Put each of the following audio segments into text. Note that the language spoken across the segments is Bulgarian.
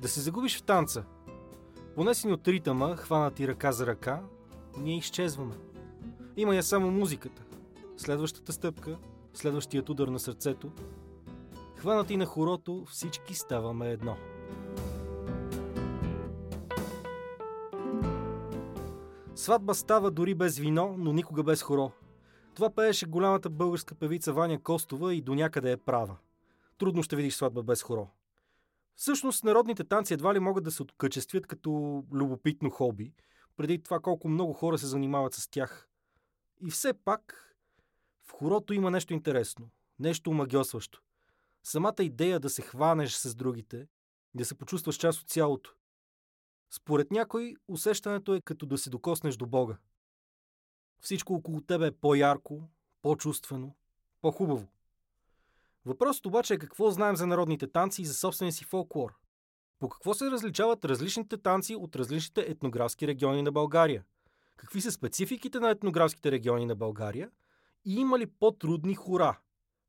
Да се загубиш в танца. Понесени от ритъма, хванати ръка за ръка, ние изчезваме. Има я само музиката. Следващата стъпка, следващият удар на сърцето. Хванати на хорото, всички ставаме едно. Сватба става дори без вино, но никога без хоро. Това пееше голямата българска певица Ваня Костова и до някъде е права. Трудно ще видиш сватба без хоро. Всъщност, народните танци едва ли могат да се откачествят като любопитно хоби, преди това колко много хора се занимават с тях. И все пак, в хорото има нещо интересно, нещо омагьосващо. Самата идея да се хванеш с другите, да се почувстваш част от цялото. Според някой, усещането е като да се докоснеш до Бога. Всичко около тебе е по-ярко, по-чувствено, по-хубаво. Въпросът обаче е какво знаем за народните танци и за собствения си фолклор. По какво се различават различните танци от различните етнографски региони на България? Какви са спецификите на етнографските региони на България? И има ли по-трудни хора?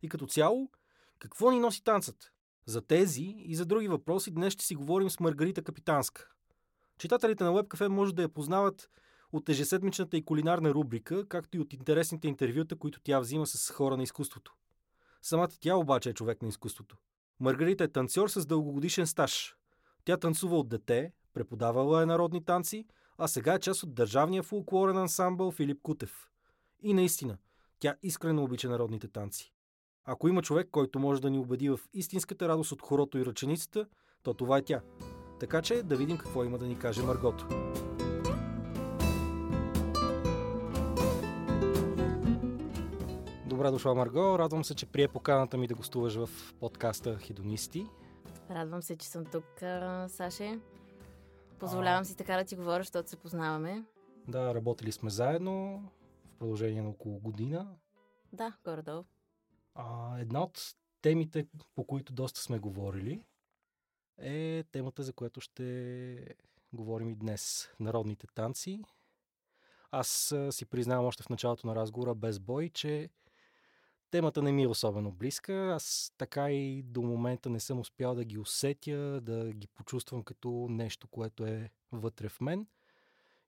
И като цяло, какво ни носи танцът? За тези и за други въпроси днес ще си говорим с Маргарита Капитанска. Читателите на WebCafe може да я познават от ежеседмичната и кулинарна рубрика, както и от интересните интервюта, които тя взима с хора на изкуството. Самата тя обаче е човек на изкуството. Маргарита е танцор с дългогодишен стаж. Тя танцува от дете, преподавала е народни танци, а сега е част от държавния фолклорен ансамбъл Филип Кутев. И наистина, тя искрено обича народните танци. Ако има човек, който може да ни убеди в истинската радост от хорото и ръченицата, то това е тя. Така че да видим какво има да ни каже Маргото. Добре дошла, Марго. Радвам се, че прие поканата ми да гостуваш в подкаста Хедонисти. Радвам се, че съм тук, Саше. Позволявам си така да ти говоря, защото се познаваме. Да, работили сме заедно в продължение на около година. Да, горе-долу. Една от темите, по които доста сме говорили, е темата, за която ще говорим и днес. Народните танци. Аз си признавам още в началото на разговора без бой, че темата не ми е особено близка. Аз така и до момента не съм успял да ги усетя, да ги почувствам като нещо, което е вътре в мен.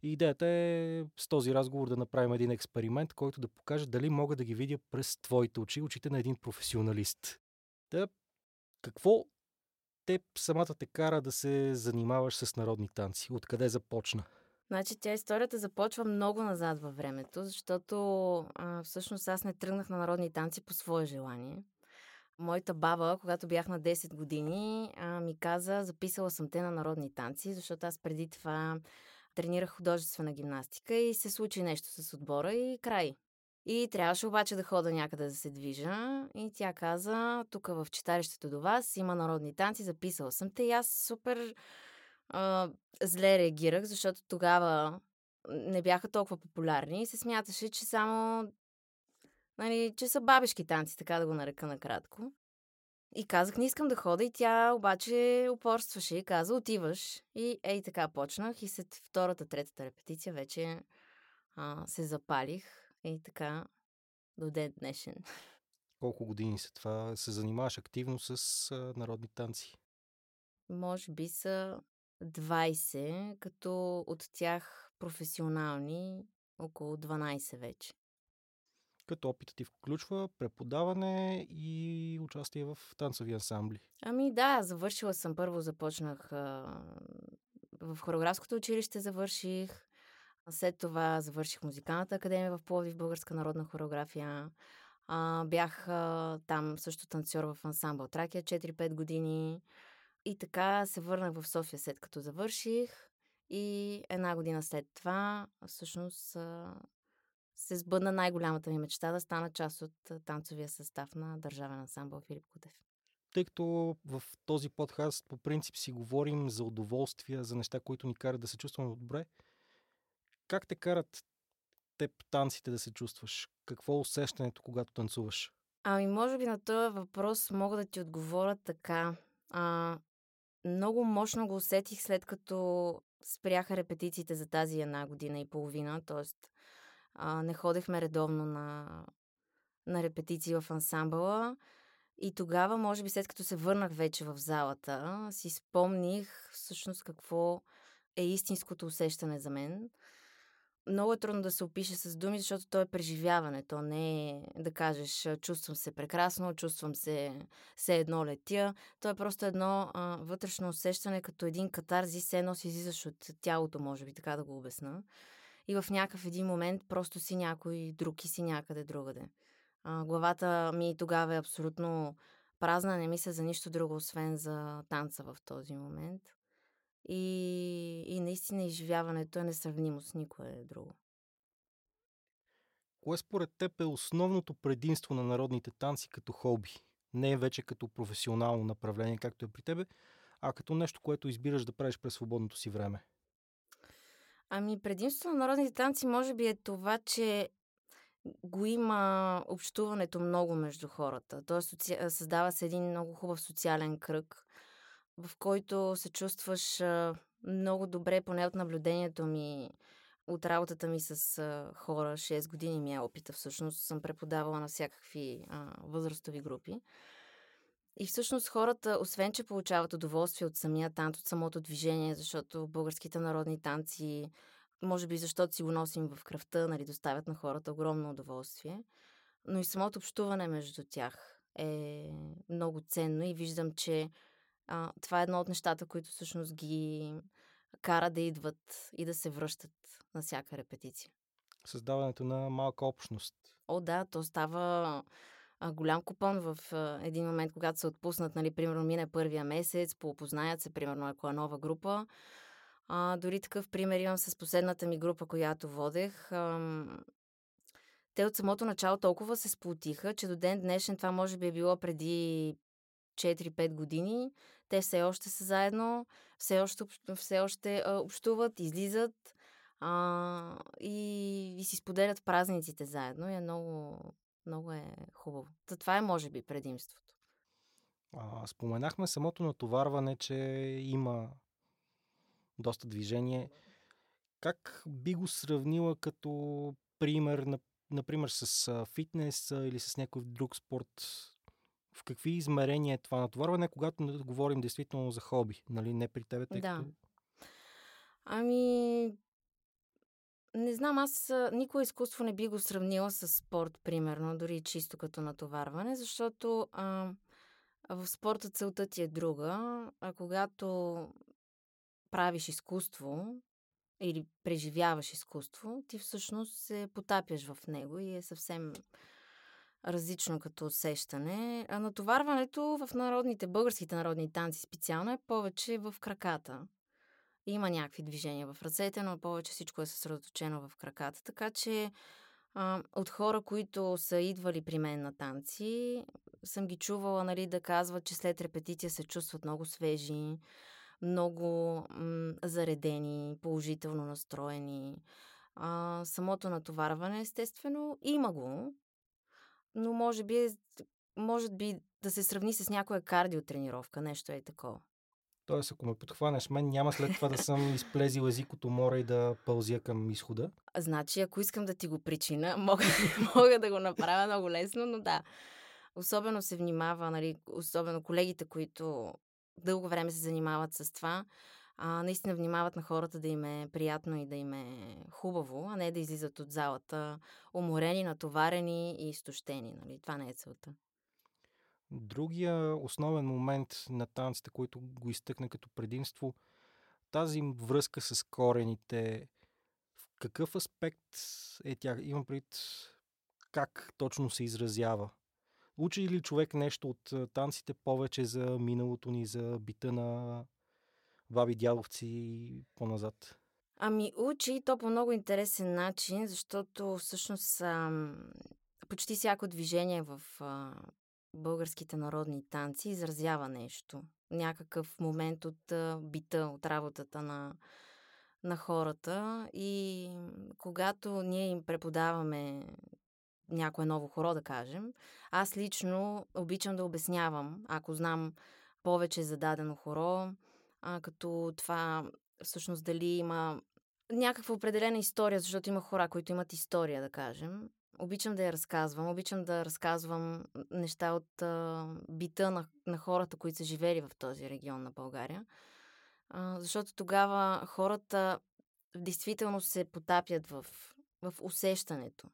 И идеята е с този разговор да направим един експеримент, който да покаже дали мога да ги видя през твоите очи, очите на един професионалист. Да, какво теб самата те кара да се занимаваш с народни танци? Откъде започна? Значи тя историята започва много назад във времето, защото всъщност аз не тръгнах на народни танци по свое желание. Моята баба, когато бях на 10 години, ми каза, записала съм те на народни танци, защото аз преди това тренирах художествена гимнастика и се случи нещо с отбора и край. И трябваше обаче да хода някъде да се движа и тя каза, тук в читалището до вас има народни танци, записала съм те и аз супер... зле реагирах, защото тогава не бяха толкова популярни и се смяташе, че само че са бабешки танци, така да го нарека накратко. И казах, не искам да хода и тя обаче упорстваше и каза, отиваш. И ей така почнах и след втората, третата репетиция вече се запалих и така до ден днешен. Колко години след това се занимаваш активно с народни танци? Може би са 20, като от тях професионални около 12 вече. Като опитът ти включва преподаване и участие в танцови ансамбли? Ами да, завършила съм. Първо започнах в хореографското училище, завърших. След това завърших Музикалната академия в Пловдив, българска народна хореография. Бях там също танцор в ансамбъл Тракия 4-5 години. И така се върнах в София след като завърших и една година след това всъщност се сбъдна най-голямата ми мечта да стана част от танцовия състав на държавен ансамбъл Филип Кутев. Тъй като в този подкаст по принцип си говорим за удоволствия, за неща, които ни карат да се чувстваме добре, как те карат теб танците да се чувстваш? Какво е усещането, когато танцуваш? Ами може би на този въпрос мога да ти отговоря така. Много мощно го усетих след като спряха репетициите за тази една година и половина, т.е. не ходехме редовно на репетиции в ансамбъла И тогава, може би след като се върнах вече в залата, си спомних всъщност какво е истинското усещане за мен. Много е трудно да се опише с думи, защото то е преживяване. То не е да кажеш чувствам се прекрасно, чувствам се все едно летя. То е просто едно вътрешно усещане, като един катарзис, все едно си излизаш от тялото, може би така да го обясна. И в някакъв един момент просто си някой друг и си някъде другаде. Главата ми тогава е абсолютно празна, не мисля за нищо друго, освен за танца в този момент. И наистина изживяването е несравнимо с никое друго. Кое според теб е основното предимство на народните танци като хобби? Не вече като професионално направление, както е при тебе, а като нещо, което избираш да правиш през свободното си време? Предимството на народните танци може би е това, че го има общуването много между хората. Тоест създава се един много хубав социален кръг, в който се чувстваш много добре, поне от наблюдението ми, от работата ми с хора. 6 години ми е опита, всъщност съм преподавала на всякакви възрастови групи. И всъщност хората, освен че получават удоволствие от самия танц, от самото движение, защото българските народни танци, може би защото си го носим в кръвта, нали, доставят на хората огромно удоволствие, но и самото общуване между тях е много ценно и виждам, че това е едно от нещата, които всъщност ги кара да идват и да се връщат на всяка репетиция. Създаването на малка общност. О, да, то става голям купон в един момент, когато се отпуснат, нали, примерно мине първия месец, поопознаят се, примерно ако е нова група. Дори такъв пример имам с последната ми група, която водех. Те от самото начало толкова се сплотиха, че до ден днешен, това може би е било преди 4-5 години, те все още са заедно, все още общуват, излизат и си споделят празниците заедно и е много, много е хубаво. Това е може би предимството. Споменахме самото натоварване, че има доста движение. Как би го сравнила като пример, например с фитнес или с някой друг спорт? В какви измерения е това натоварване, когато говорим действително за хобби, нали, не при тебе, тъй като... Да. Не знам, аз никое изкуство не би го сравнила с спорт, примерно, дори чисто като натоварване, защото в спорта целта ти е друга, а когато правиш изкуство или преживяваш изкуство, ти всъщност се потапяш в него и е съвсем различно като усещане. А натоварването в българските народни танци специално е повече в краката. Има някакви движения в ръцете, но повече всичко е съсредоточено в краката. Така че от хора, които са идвали при мен на танци, съм ги чувала, нали, да казват, че след репетиция се чувстват много свежи, много заредени, положително настроени. Самото натоварване, естествено, има го, но може би да се сравни с някоя кардиотренировка, нещо е такова. Тоест, ако ме подхванеш мен, няма след това да съм изплезил език от умора и да пълзя към изхода? Значи, ако искам да ти го причина, мога да го направя много лесно, но да. Особено се внимава, нали, особено колегите, които дълго време се занимават с това, наистина внимават на хората да им е приятно и да им е хубаво, а не да излизат от залата уморени, натоварени и изтощени. Нали? Това не е целта. Другия основен момент на танците, който го изтъкна като предимство, тази връзка с корените, в какъв аспект е тя? Имам предвид как точно се изразява. Учи ли човек нещо от танците повече за миналото ни, за бита на баби, дядовци и по-назад? Учи то по много интересен начин, защото всъщност почти всяко движение в българските народни танци изразява нещо. Някакъв момент от бита, от работата на хората. И когато ние им преподаваме някое ново хоро, да кажем, аз лично обичам да обяснявам, ако знам повече за дадено хоро, като това всъщност дали има някаква определена история, защото има хора, които имат история, да кажем. Обичам да я разказвам. Обичам да разказвам неща от бита на хората, които са живели в този регион на България. Защото тогава хората действително се потапят в усещането.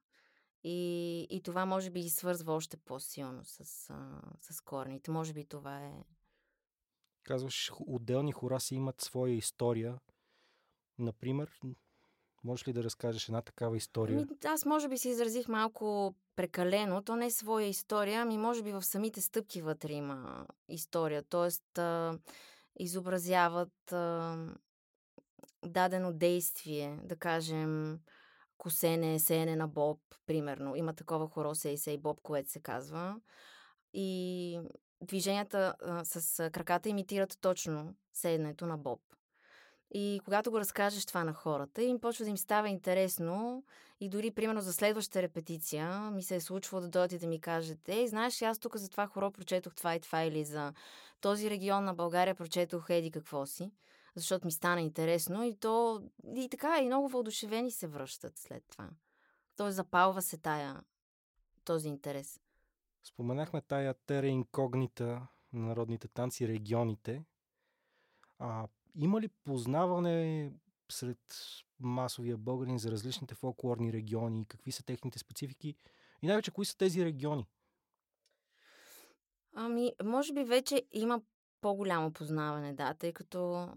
И това може би ги свързва още по-силно с корените. Може би това е... Казваш, отделни хора си имат своя история. Например, можеш ли да разкажеш една такава история? Аз може би се изразих малко прекалено. То не е своя история, ами може би в самите стъпки вътре има история. Тоест, изобразяват дадено действие, да кажем... косене, сеене на боб, примерно. Има такова хоро сей боб, което се казва. И движенията с краката имитират точно сеенето на боб. И когато го разкажеш това на хората, им почва да им става интересно и дори, примерно, за следващата репетиция ми се е случвало да дойдат и да ми кажат: ей, знаеш, аз тук за това хоро прочетох това и това, или за този регион на България прочетох еди какво си, защото ми стана интересно, и така, и много въодушевени се връщат след това. Той запалва се този интерес. Споменахме тая тера инкогнита на народните танци, регионите. Има ли познаване сред масовия българин за различните фолклорни региони? Какви са техните специфики? И най-вече, кои са тези региони? Може би вече има по-голямо познаване, да, тъй като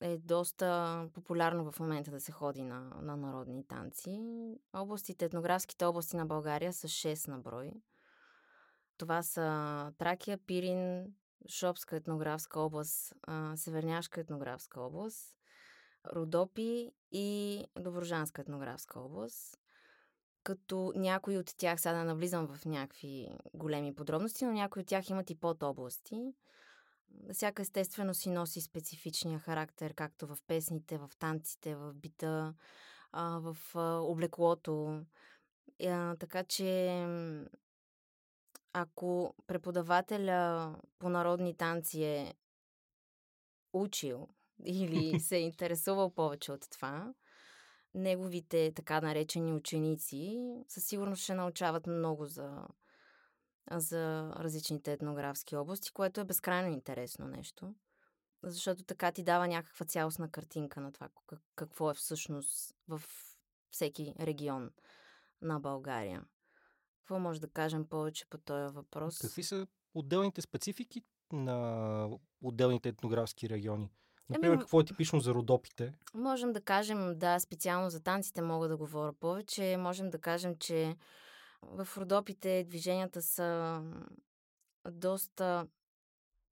е доста популярно в момента да се ходи на народни танци. Етнографските области на България са 6 на брой. Това са Тракия, Пирин, Шопска етнографска област, Северняшка етнографска област, Родопи и Добруджанска етнографска област. Като някои от тях, сега да навлизам в някакви големи подробности, но някои от тях имат и подобласти. Всяка естествено си носи специфичния характер, както в песните, в танците, в бита, в облеклото. Така че ако преподавателя по народни танци е учил или се е интересувал повече от това, неговите така наречени ученици със сигурност ще научават много за различните етнографски области, което е безкрайно интересно нещо. Защото така ти дава някаква цялостна картинка на това, какво е всъщност във всеки регион на България. Какво може да кажем повече по този въпрос? Какви са отделните специфики на отделните етнографски региони? Например, какво е типично за Родопите? Можем да кажем, да, специално за танците мога да говоря повече. Можем да кажем, че в Родопите движенията са доста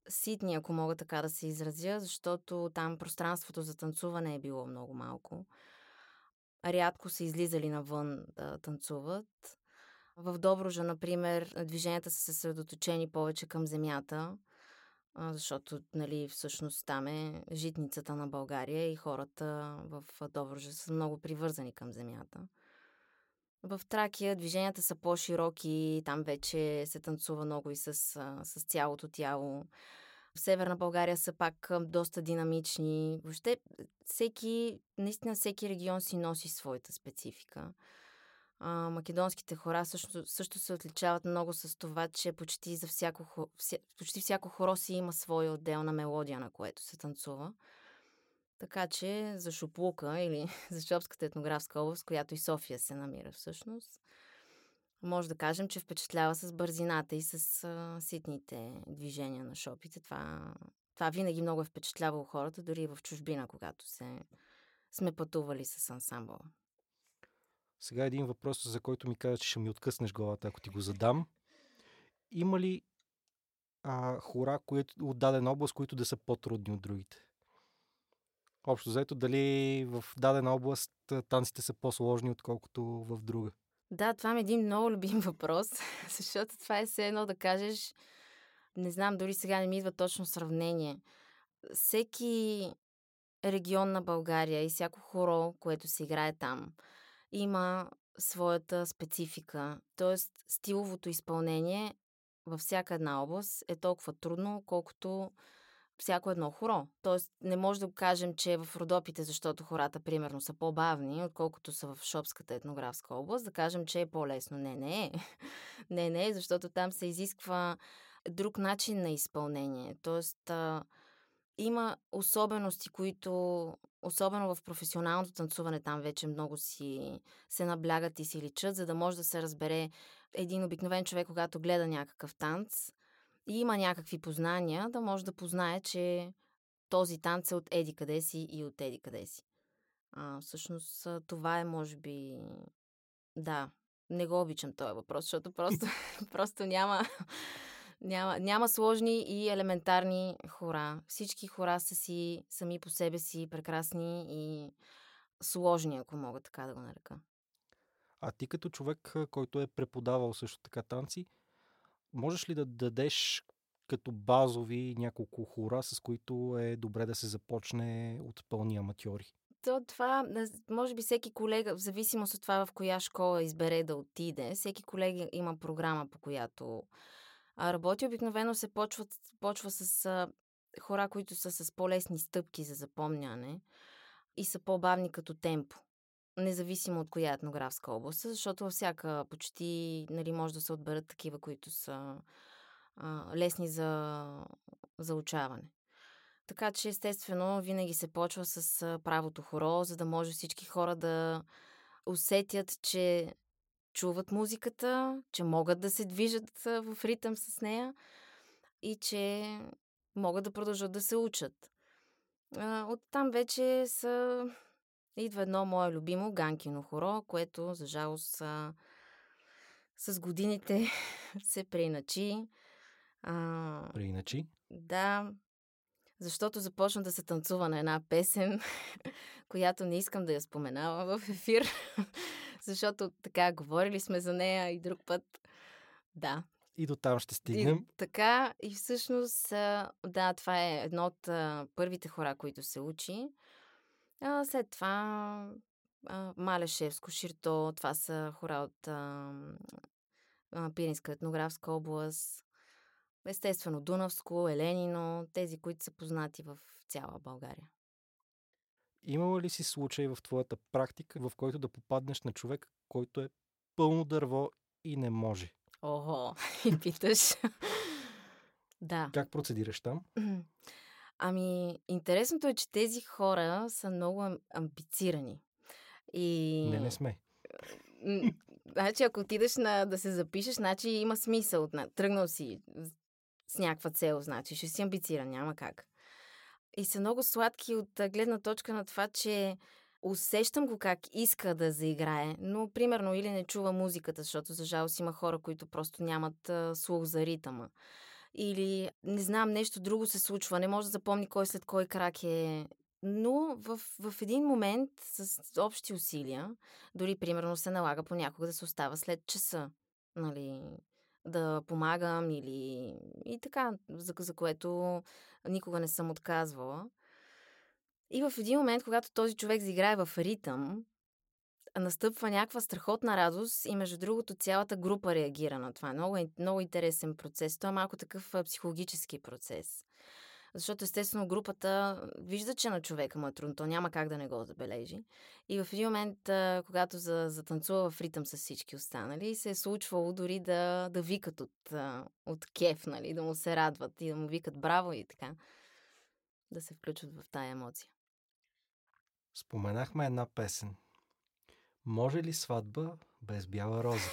ситни, ако мога така да се изразя, защото там пространството за танцуване е било много малко. Рядко са излизали навън да танцуват. В Добруджа, например, движенията са съсредоточени повече към земята, защото, нали, всъщност там е житницата на България и хората в Добруджа са много привързани към земята. В Тракия движенията са по-широки, там вече се танцува много и с цялото тяло. В Северна България са пак доста динамични. Въобще, всеки регион си носи своята специфика. Македонските хора също се отличават много с това, че почти всяко хоро си има своя отделна мелодия, на което се танцува. Така че за Шоплука или за Шопската етнографска област, която и София се намира всъщност, може да кажем, че впечатлява с бързината и с ситните движения на шопите. Това винаги много е впечатлявало хората, дори и в чужбина, когато сме пътували с ансамбъл. Сега един въпрос, за който ми каза, че ще ми откъснеш главата, ако ти го задам. Има ли хора от даден област, които да са по-трудни от другите? Общо взето, дали в дадена област танците са по-сложни, отколкото в друга? Да, това ми е един много любим въпрос, защото това е все едно да кажеш, не знам, дори сега не ми идва точно сравнение. Всеки регион на България и всяко хоро, което се играе там, има своята специфика. Тоест, стиловото изпълнение във всяка една област е толкова трудно, колкото всяко едно хоро. Тоест не може да го кажем, че в Родопите, защото хората примерно са по-бавни, отколкото са в Шопската етнографска област, да кажем, че е по-лесно. Не е. Не, защото там се изисква друг начин на изпълнение. Тоест има особености, които, особено в професионалното танцуване, там вече много си се наблягат и си личат, за да може да се разбере един обикновен човек, когато гледа някакъв танц и има някакви познания, да може да познае, че този танц е от еди къде си и от еди къде си. Всъщност това е, може би... Да, не го обичам този въпрос, защото просто няма сложни и елементарни хора. Всички хора са си сами по себе си прекрасни и сложни, ако мога така да го нарека. А ти като човек, който е преподавал също така танци, можеш ли да дадеш като базови няколко хора, с които е добре да се започне от пълни аматьори? Това, може би всеки колега, в зависимост от това в коя школа избере да отиде, всеки колега има програма, по която работи. Обикновено се почва с хора, които са с по-лесни стъпки за запомняне и са по-бавни като темпо. Независимо от коя етнографска област, защото във всяка почти, може да се отберат такива, които са лесни за заучаване. Така че, естествено, винаги се почва с правото хоро, за да може всички хора да усетят, че чуват музиката, че могат да се движат в ритъм с нея и че могат да продължат да се учат. Оттам вече са... Идва едно мое любимо ганкино хоро, което, за жалост, с годините се преиначи. Преиначи? Да, защото започна да се танцува на една песен, която не искам да я споменавам в ефир, защото така говорили сме за нея и друг път. Да. И до там ще стигнем. И всъщност, да, това е едно от първите хора, които се учи. След това Малешевско, Ширто, това са хора от Пиринска етнографска област, естествено Дунавско, Еленино, тези, които са познати в цяла България. Имала ли си случай в твоята практика, в който да попаднеш на човек, който е пълно дърво и не може? Ого, и питаш. Да. Как процедираш там? Интересното е, че тези хора са много амбицирани. И... Не сме. Значи, ако отидеш да се запишеш, значи има смисъл. Тръгнал си с някаква цел, значи ще си амбициран, няма как. И са много сладки от гледна точка на това, че усещам го как иска да заиграе, но примерно или не чува музиката, защото за жалост има хора, които просто нямат слух за ритъма. Или, не знам, нещо друго се случва, не може да запомни кой след кой крак е. Но в един момент, с общи усилия, дори, примерно, се налага понякога да се остава след часа, да помагам или и така, за което никога не съм отказвала. И в един момент, когато този човек заиграе в ритъм, настъпва някаква страхотна радост и, между другото, цялата група реагира на това. Много интересен процес. Това е малко такъв психологически процес. Защото, естествено, групата вижда, че на човека му е трудно. То няма как да не го забележи. И в един момент, когато затанцува в ритъм с всички останали, се е случвало дори да викат от кеф, да му се радват и да му викат браво и така. Да се включват в тая емоция. Споменахме една песен. Може ли сватба без Бяла роза?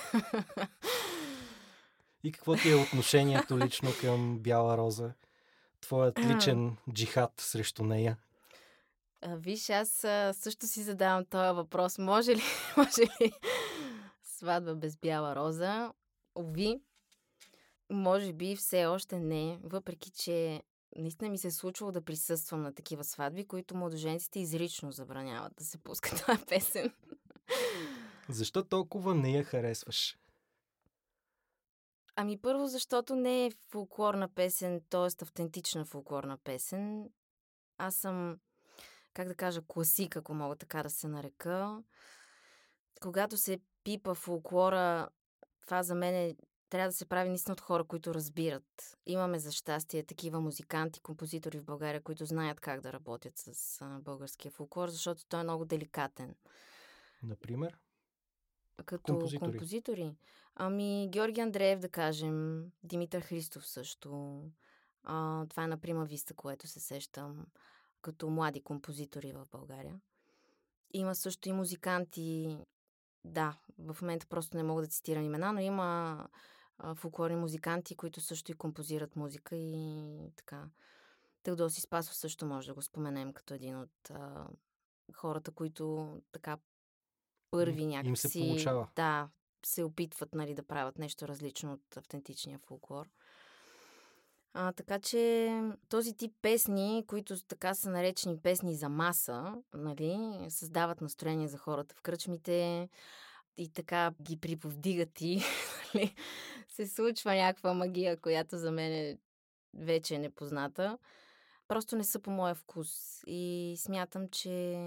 И какво ти е отношението лично към Бяла роза? Твоят личен джихад срещу нея? Виж, аз също си задавам този въпрос. Може ли сватба без Бяла роза? Уви, може би все още не, въпреки че наистина ми се е случвало да присъствам на такива сватби, които младоженците изрично забраняват да се пуска тази песен. Защо толкова не я харесваш? Първо, защото не е фолклорна песен, т.е. автентична фолклорна песен. Аз съм, класик, ако мога така да се нарека. Когато се пипа фолклора, това за мен е трябва да се прави наистина от хора, които разбират. Имаме за щастие такива музиканти, композитори в България, които знаят как да работят с българския фолклор, защото той е много деликатен. Например? Като композитори. Ами Георги Андреев, да кажем, Димитър Христов също. Това е на Прима Виста, което се сещам като млади композитори в България. Има също и музиканти, да, в момента просто не мога да цитирам имена, но има фолклорни музиканти, които също и композират музика и така. Телдоси Спасов също може да го споменем като един от хората, които така първи някакси им се получава. Да, се опитват, нали, да правят нещо различно от автентичния фолклор. Така че този тип песни, които така са наречени песни за маса, нали, създават настроение за хората в кръчмите и така ги приповдигат и нали, се случва някаква магия, която за мен е вече непозната. Просто не са по моя вкус и смятам, че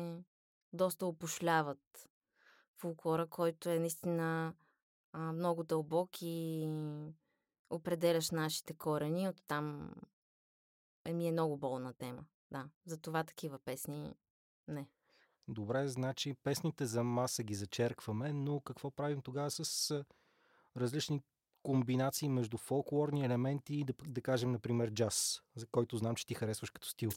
доста опошляват фолклора, който е наистина много дълбок и определяш нашите корени, оттам ми е много болна тема. Да, затова такива песни не. Добре, значи песните за маса ги зачеркваме, но какво правим тогава с различни комбинации между фолклорни елементи и да кажем, например, джаз, за който знам, че ти харесваш като стил.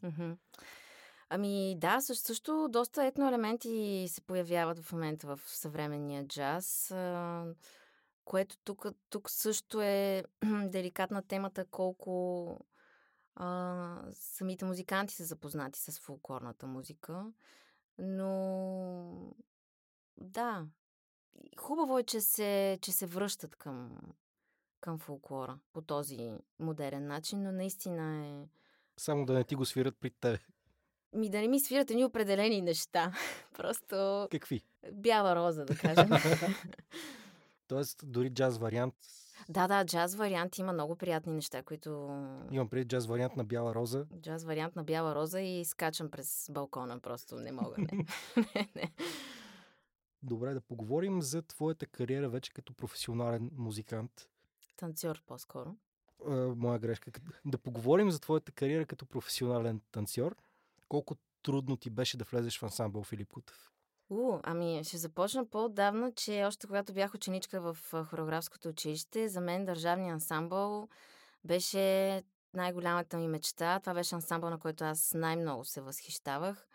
Ами да, също доста етноелементи се появяват в момента в съвременния джаз, което тук също е деликатна темата, колко самите музиканти са запознати с фолклорната музика. Но да, хубаво е, че се връщат към фолклора по този модерен начин, но наистина е... Само да не ти го свират при тебе. Ми да не ми свират едни определени неща. Просто... Какви? Бяла роза, да кажем. Тоест, дори джаз вариант. Да, джаз вариант има много приятни неща, които... Имам преди джаз вариант на Бяла роза. Джаз вариант на Бяла роза и скачам през балкона, просто не мога. Не. Добре, да поговорим за твоята кариера вече като професионален музикант. Танцор по-скоро. Моя грешка. Да поговорим за твоята кариера като професионален танцор. Колко трудно ти беше да влезеш в ансамбъл Филип Кутев? Ами ще започна по-отдавна, че още когато бях ученичка в хореографското училище, за мен държавния ансамбъл беше най-голямата ми мечта. Това беше ансамбъл, на който аз най-много се възхищавах.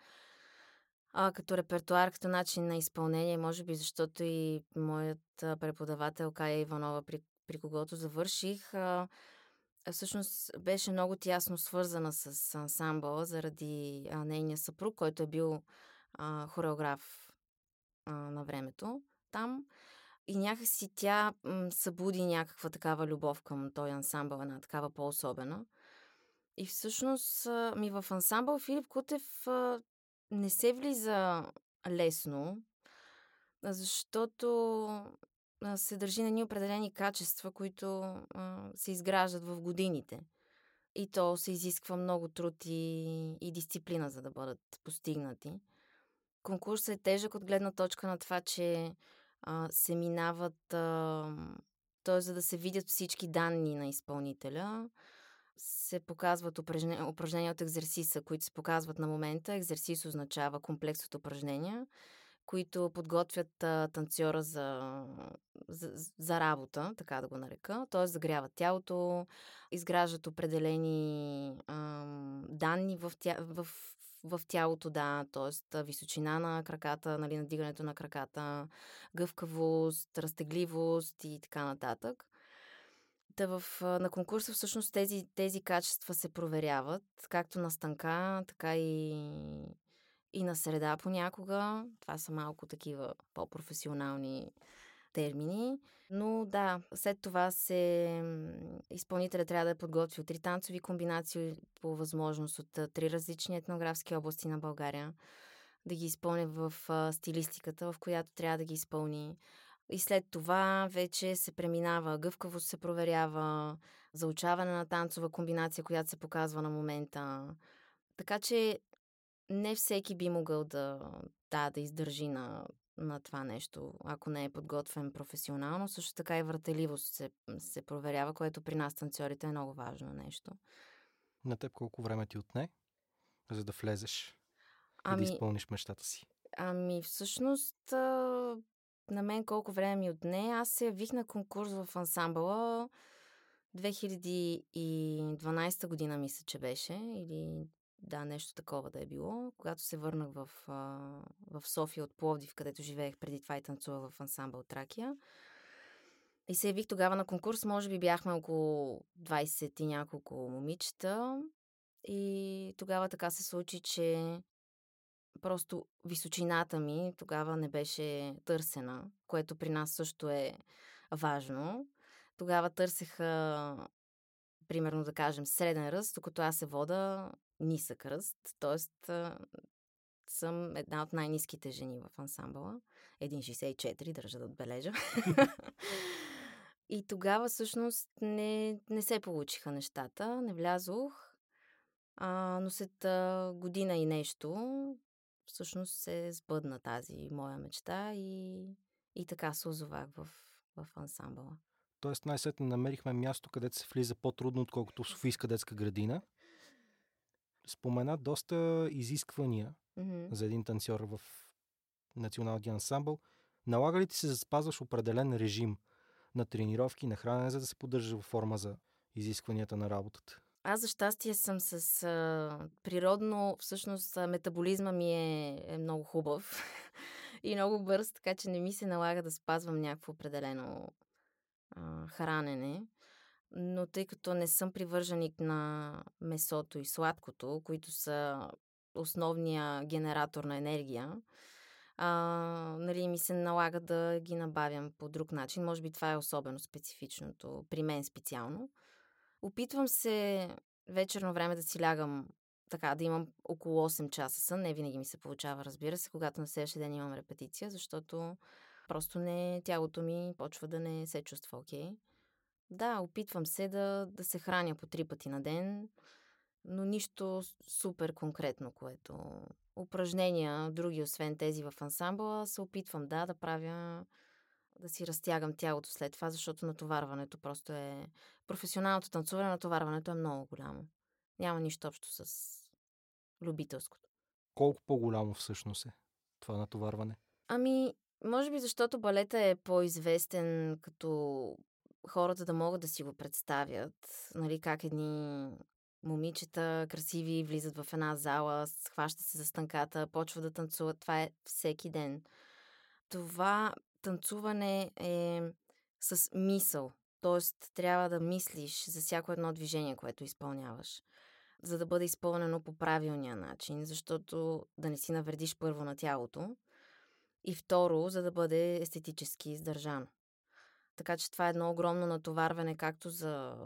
Като репертуар, като начин на изпълнение, може би защото и моят преподавател Кайя Иванова, при когото завърших, всъщност беше много тясно свързана с ансамбъла заради нейния съпруг, който е бил хореограф на времето там. И някакси тя събуди някаква такава любов към този ансамбъл, една такава по-особена. И всъщност в ансамбъл Филип Кутев не се влиза лесно, защото се държи на ни определени качества, които се изграждат в годините. И то се изисква много труд и дисциплина, за да бъдат постигнати. Конкурсът е тежък от гледна точка на това, че се минават, т.е. за да се видят всички данни на изпълнителя, се показват упражнения от екзерсиса, които се показват на момента. Екзерсис означава комплекс от упражнения, които подготвят танцора за работа, така да го нарека. Т.е. загряват тялото, изграждат определени данни в тялото, да, т.е. височина на краката, нали, надигането на краката, гъвкавост, разтегливост и така нататък. На конкурса всъщност тези качества се проверяват, както на станка, така и на среда понякога. Това са малко такива по-професионални термини. Но да, след това изпълнителят трябва да е подготвил 3 танцови комбинации по възможност от 3 различни етнографски области на България. Да ги изпълни в стилистиката, в която трябва да ги изпълни. И след това вече се преминава, гъвкавост се проверява, заучаване на танцова комбинация, която се показва на момента. Така че не всеки би могъл да издържи на на това нещо, ако не е подготвен професионално. Също така и въртеливост се проверява, което при нас танцорите е много важно нещо. На теб колко време ти отне, за да влезеш и да изпълниш мечтата си? Всъщност, на мен колко време ми отне. Аз се явих на конкурс в ансамбъла 2012 година, мисля, че беше, или да, нещо такова да е било. Когато се върнах в София от Пловдив, където живеех преди това и танцувах в ансамбъл Тракия. И се явих тогава на конкурс. Може би бяхме около 20 и няколко момичета. И тогава така се случи, че просто височината ми тогава не беше търсена, което при нас също е важно. Тогава търсеха, примерно да кажем, среден ръст, докато аз се вода нисък ръст, т.е. съм една от най-ниските жени в ансамбъла. 1,64, държа да отбележа. И тогава всъщност не се получиха нещата, не влязох, но след година и нещо всъщност се сбъдна тази моя мечта и така се озовах в ансамбъла. Тоест най-сетне намерихме място, където се влиза по-трудно, отколкото в Софийска детска градина. Спомена доста изисквания за един танцор в националния ансамбъл. Налага ли ти се да спазваш определен режим на тренировки, на хранене, за да се поддържа във форма за изискванията на работата? Аз за щастие съм с природно, всъщност метаболизма ми е много хубав и много бърз, така че не ми се налага да спазвам някакво определено хранене. Но тъй като не съм привърженик на месото и сладкото, които са основния генератор на енергия, ми се налага да ги набавям по друг начин. Може би това е особено специфичното, при мен специално. Опитвам се вечерно време да си лягам така, да имам около 8 часа сън. Не винаги ми се получава, разбира се, когато на следващия ден имам репетиция, защото просто тялото ми почва да не се чувства окей. Да, опитвам се да се храня по 3 пъти на ден, но нищо супер конкретно, което упражнения, други, освен тези в ансамбъла, се опитвам да правя, да си разтягам тялото след това, защото натоварването просто е... Професионалното танцуване, натоварването е много голямо. Няма нищо общо с любителското. Колко по-голямо всъщност е това натоварване? Може би защото балета е по-известен като... хората да могат да си го представят, как едни момичета красиви влизат в една зала, схващат се за стънката, почват да танцуват. Това е всеки ден. Това танцуване е с мисъл. Тоест, трябва да мислиш за всяко едно движение, което изпълняваш, за да бъде изпълнено по правилния начин, защото да не си навредиш първо на тялото и второ, за да бъде естетически издържано. Така че това е едно огромно натоварване както за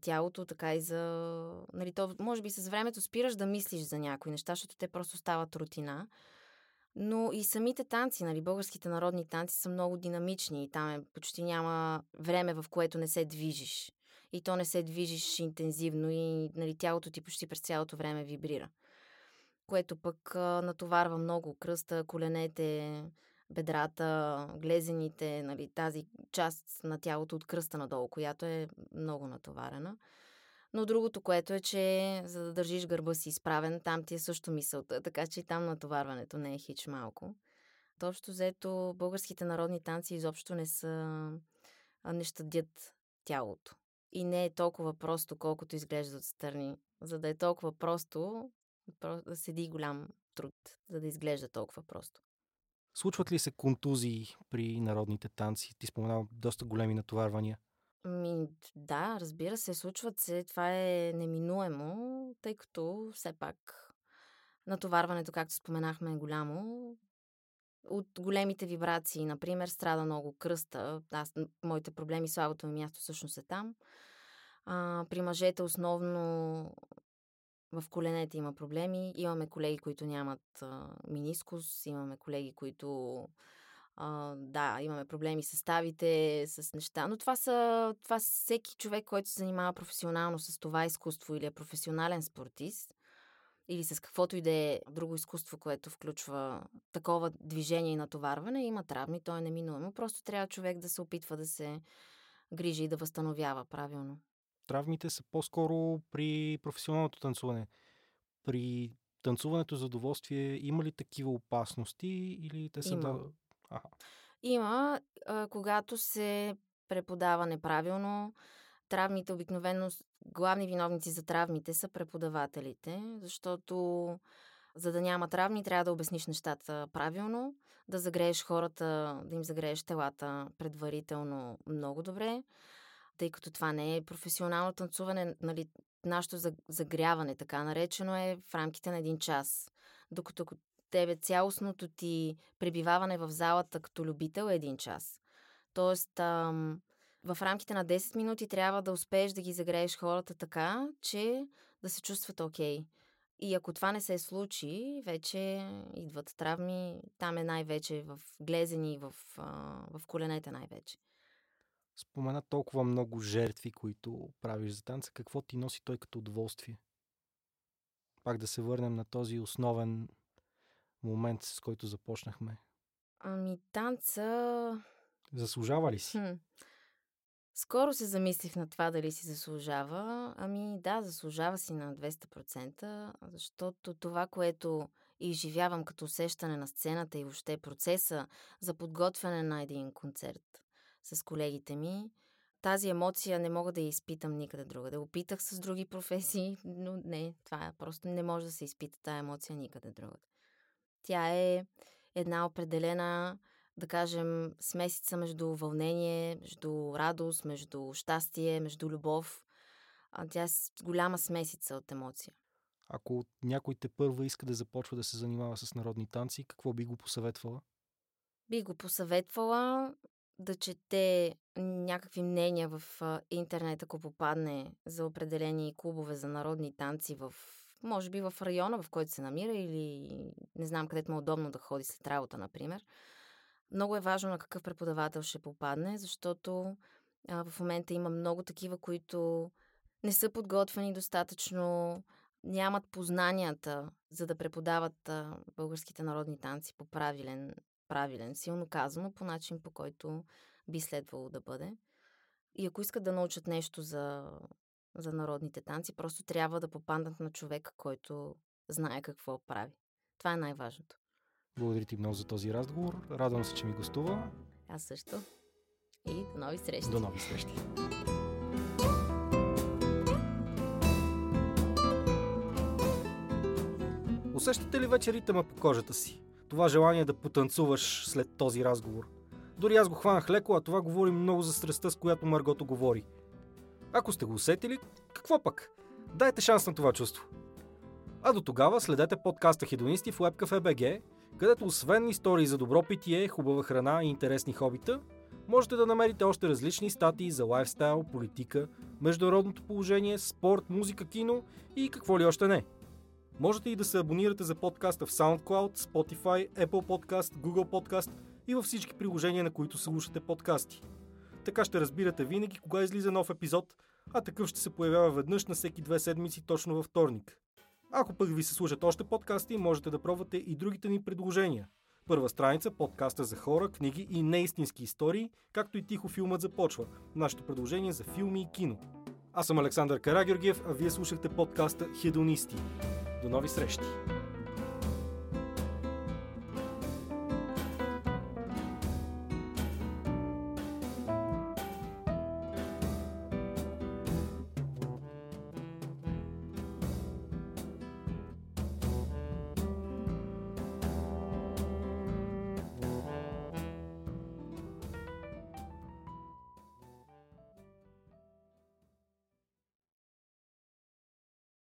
тялото, така и за... То, може би с времето спираш да мислиш за някои неща, защото те просто стават рутина. Но и самите танци, българските народни танци са много динамични и там почти няма време, в което не се движиш. И то не се движиш интензивно и тялото ти почти през цялото време вибрира. Което пък натоварва много кръста, коленете... бедрата, глезените, тази част на тялото от кръста надолу, която е много натоварена. Но другото, което е, че за да държиш гърба си изправен, там ти е също мисълта, така че и там натоварването не е хич малко. Общо взето, българските народни танци изобщо не щадят тялото. И не е толкова просто, колкото изглежда отстрани. За да е толкова просто, да седи голям труд, за да изглежда толкова просто. Случват ли се контузии при народните танци? Ти споменава доста големи натоварвания. Да, разбира се, случват се. Това е неминуемо, тъй като все пак натоварването, както споменахме, е голямо. От големите вибрации, например, страда много кръста. Моите проблеми, слабото ми място всъщност е там. При мъжете основно... В коленете има проблеми. Имаме колеги, които нямат менискус, имаме колеги, които имаме проблеми с ставите, с неща. Но това всеки човек, който се занимава професионално с това изкуство или е професионален спортист или с каквото и да е друго изкуство, което включва такова движение и натоварване, има травми, то е неминуемо. Просто трябва човек да се опитва да се грижи и да възстановява правилно. Травмите са по-скоро при професионалното танцуване. При танцуването за удоволствие има ли такива опасности или те са... Има, когато се преподава неправилно. Травмите обикновено, главни виновници за травмите са преподавателите, защото за да няма травми, трябва да обясниш нещата правилно, да загрееш хората, да им загрееш телата предварително много добре, тъй като това не е професионално танцуване, нали, нашето загряване, така наречено е в рамките на 1 час, докато тебе цялостното ти пребиваване в залата като любител е 1 час. Тоест, в рамките на 10 минути трябва да успееш да ги загрееш хората така, че да се чувстват окей. И ако това не се случи, вече идват травми. Там е най-вече в глезени, в коленете най-вече. Спомена толкова много жертви, които правиш за танца. Какво ти носи той като удоволствие? Пак да се върнем на този основен момент, с който започнахме. Танца... Заслужава ли си? Скоро се замислих на това дали си заслужава. Да, заслужава си на 200%, защото това, което изживявам като усещане на сцената и въобще процеса за подготвяне на един концерт с колегите ми, тази емоция не мога да я изпитам никъде другаде. Опитах с други професии, но не, това просто не може да се изпита тая емоция никъде другаде. Тя е една определена, да кажем, смесица между вълнение, между радост, между щастие, между любов. Тя е голяма смесица от емоция. Ако някой тепърва иска да започва да се занимава с народни танци, какво би го посъветвала? Би го посъветвала да чете някакви мнения в интернет, ако попадне, за определени клубове за народни танци в, може би, в района, в който се намира, или не знам където му е удобно да ходи след работа, например. Много е важно на какъв преподавател ще попадне, защото в момента има много такива, които не са подготвени достатъчно, нямат познанията, за да преподават българските народни танци по правилен, силно казано, по начин, по който би следвало да бъде. И ако искат да научат нещо за народните танци, просто трябва да попаднат на човек, който знае какво прави. Това е най-важното. Благодаря ти много за този разговор. Радвам се, че ми гостува. Аз също. И до нови срещи. До нови срещи. Усещате ли вече ритъма по кожата си? Това желание да потанцуваш след този разговор. Дори аз го хванах леко, а това говори много за страстта, с която Маргото говори. Ако сте го усетили, какво пък? Дайте шанс на това чувство. А до тогава следете подкаста Хедонисти в WebCafe.bg, където освен истории за добро питие, хубава храна и интересни хобита, можете да намерите още различни статии за лайфстайл, политика, международното положение, спорт, музика, кино и какво ли още не. Можете и да се абонирате за подкаста в SoundCloud, Spotify, Apple Podcast, Google Podcast и във всички приложения, на които слушате подкасти. Така ще разбирате винаги кога излиза нов епизод, а такъв ще се появява веднъж на всеки 2 седмици точно във вторник. Ако пък ви се слушат още подкасти, можете да пробвате и другите ни предложения. Първа страница, подкаста за хора, книги и неистински истории, както и Тихо филмът започва, нашето предложение за филми и кино. Аз съм Александър Карагеоргиев, а вие слушахте подкаста Хедонисти. До нови срещи!